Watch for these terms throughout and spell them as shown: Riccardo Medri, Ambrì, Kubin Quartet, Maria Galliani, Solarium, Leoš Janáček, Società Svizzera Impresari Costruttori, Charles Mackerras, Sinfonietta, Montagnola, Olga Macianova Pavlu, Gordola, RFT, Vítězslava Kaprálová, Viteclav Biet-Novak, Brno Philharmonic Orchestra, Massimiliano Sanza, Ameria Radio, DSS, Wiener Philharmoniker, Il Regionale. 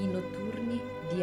I notturni di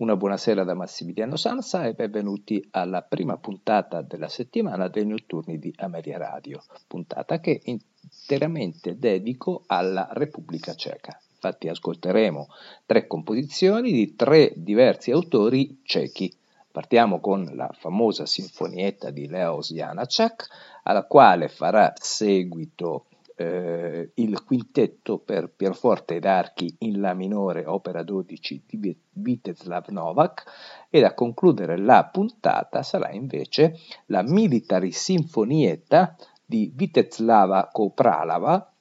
Una buonasera da Massimiliano Sanza e benvenuti alla prima puntata della settimana dei notturni di Ameria Radio, puntata che interamente dedico alla Repubblica Ceca. Infatti ascolteremo 3 composizioni di 3 diversi autori cechi. Partiamo con la famosa sinfonietta di Leoš Janáček, alla quale farà seguito il quintetto per pianoforte ed archi in La minore, opera 12 di Viteclav Novak, e a concludere la puntata sarà invece la Military Sinfonietta di Vítězslava Kaprálová,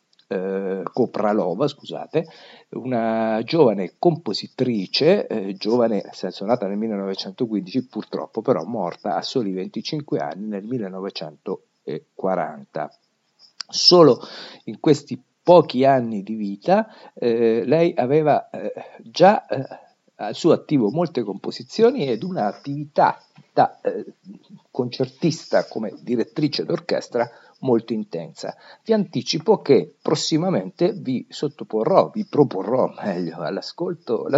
una giovane compositrice, giovane, nata nel 1915, purtroppo però morta a soli 25 anni nel 1940. Solo in questi pochi anni di vita lei aveva già al suo attivo molte composizioni ed un'attività da concertista come direttrice d'orchestra molto intensa. Vi anticipo che prossimamente vi proporrò l'ascolto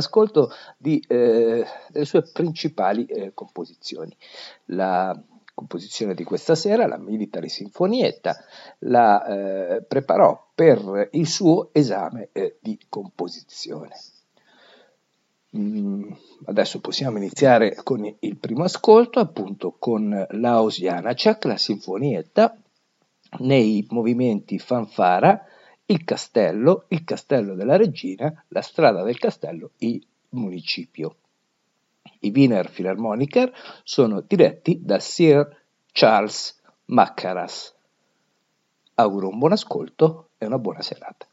di delle sue principali composizioni. La composizione di questa sera, la Military Sinfonietta, la preparò per il suo esame di composizione. Adesso possiamo iniziare con il primo ascolto, appunto con Leoš Janáček, la Sinfonietta, nei movimenti fanfara, il castello della regina, la strada del castello, il municipio. I Wiener Philharmoniker sono diretti da Sir Charles Mackerras. Auguro un buon ascolto e una buona serata.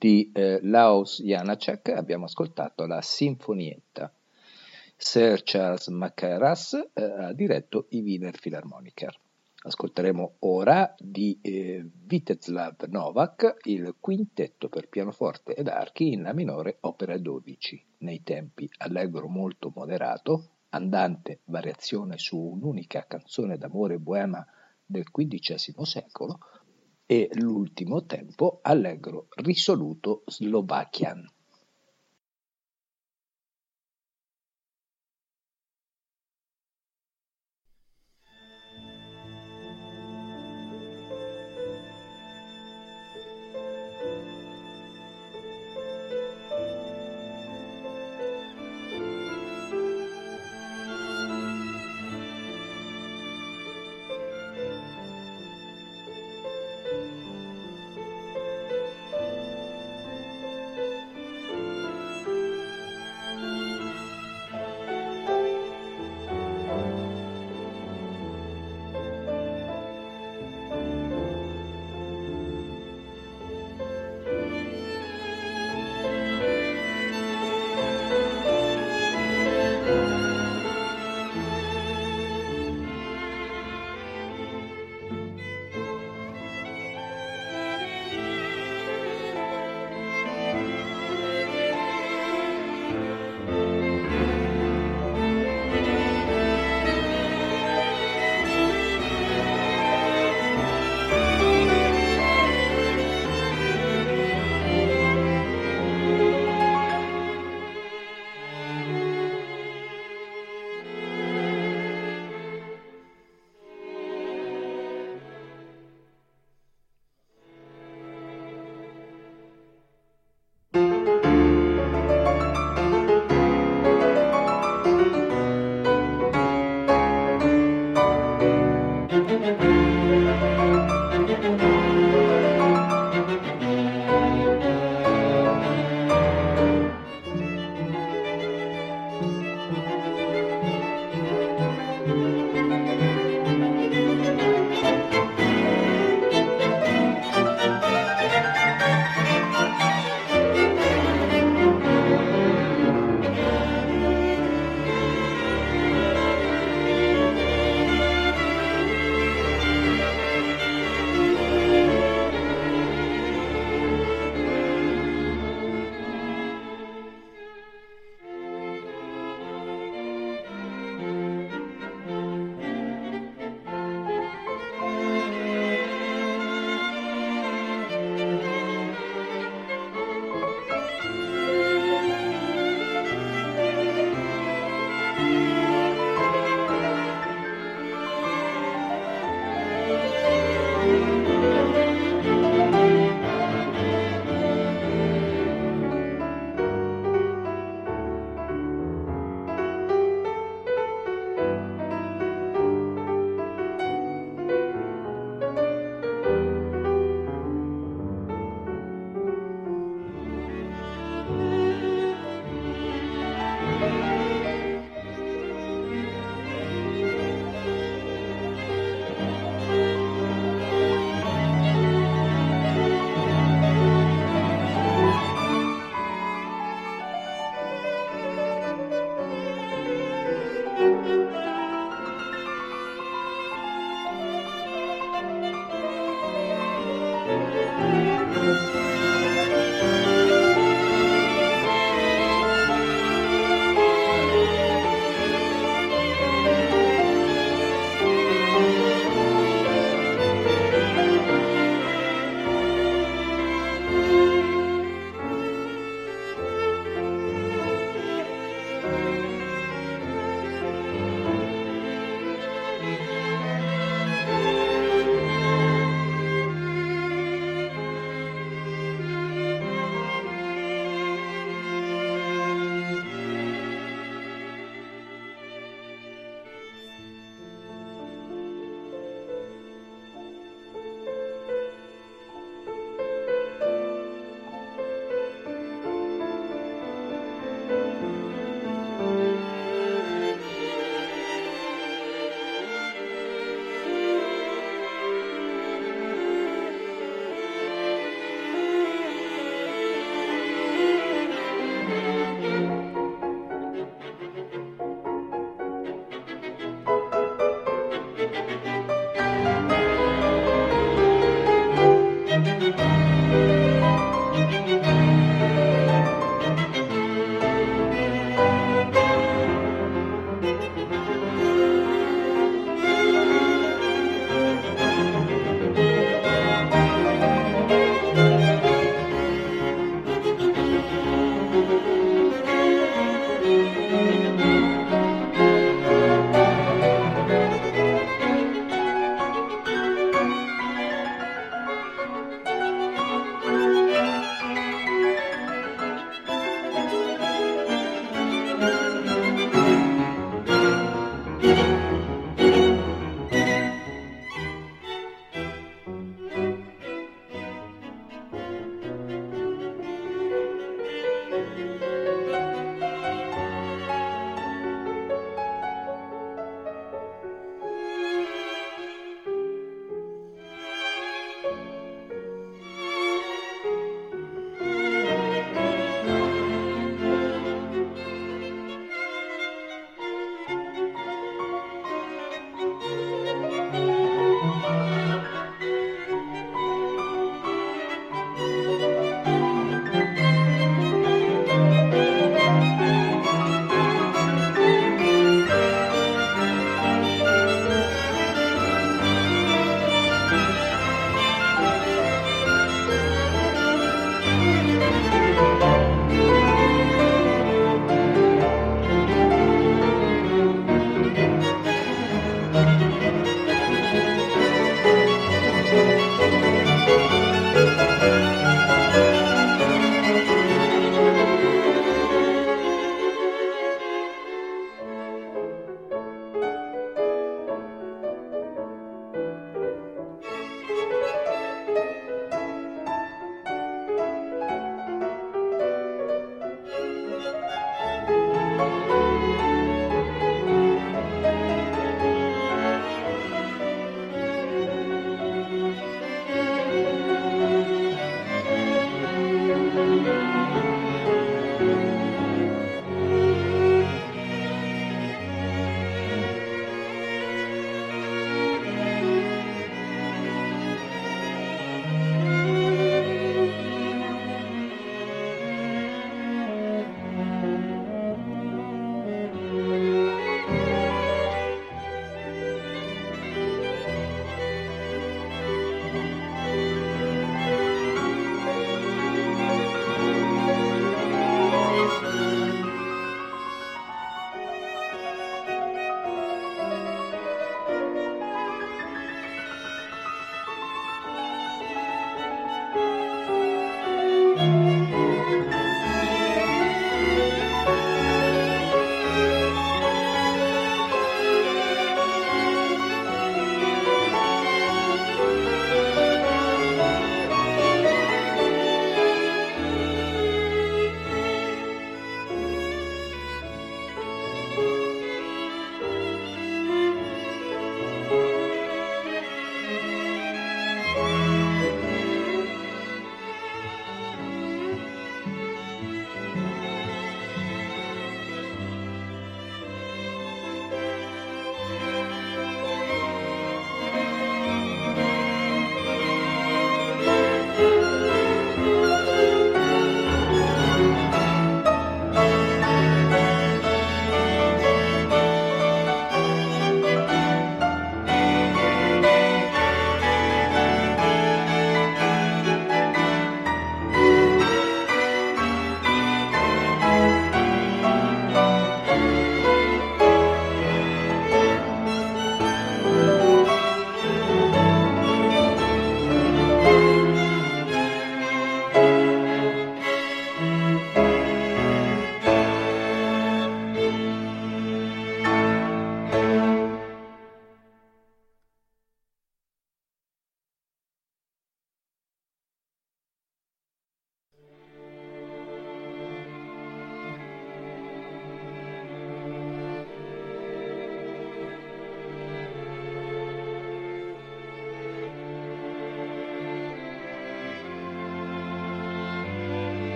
Di Leoš Janáček abbiamo ascoltato la Sinfonietta. Sir Charles Mackerras ha diretto i Wiener Philharmoniker. Ascolteremo ora di Viteclav Novak il quintetto per pianoforte ed archi in La minore opera 12, nei tempi allegro molto moderato, andante variazione su un'unica canzone d'amore boema del XV secolo, e l'ultimo tempo allegro risoluto Slovakian.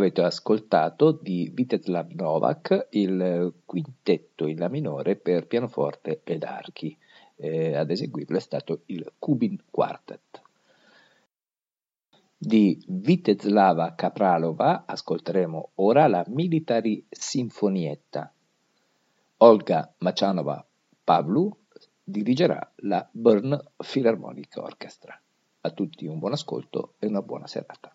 Avete ascoltato di Viteclav Novak il quintetto in la minore per pianoforte ed archi. Ad eseguirlo è stato il Kubin Quartet. Di Vítězslava Kaprálová ascolteremo ora la Military Sinfonietta. Olga Macianova Pavlu dirigerà la Brno Philharmonic Orchestra. A tutti un buon ascolto e una buona serata.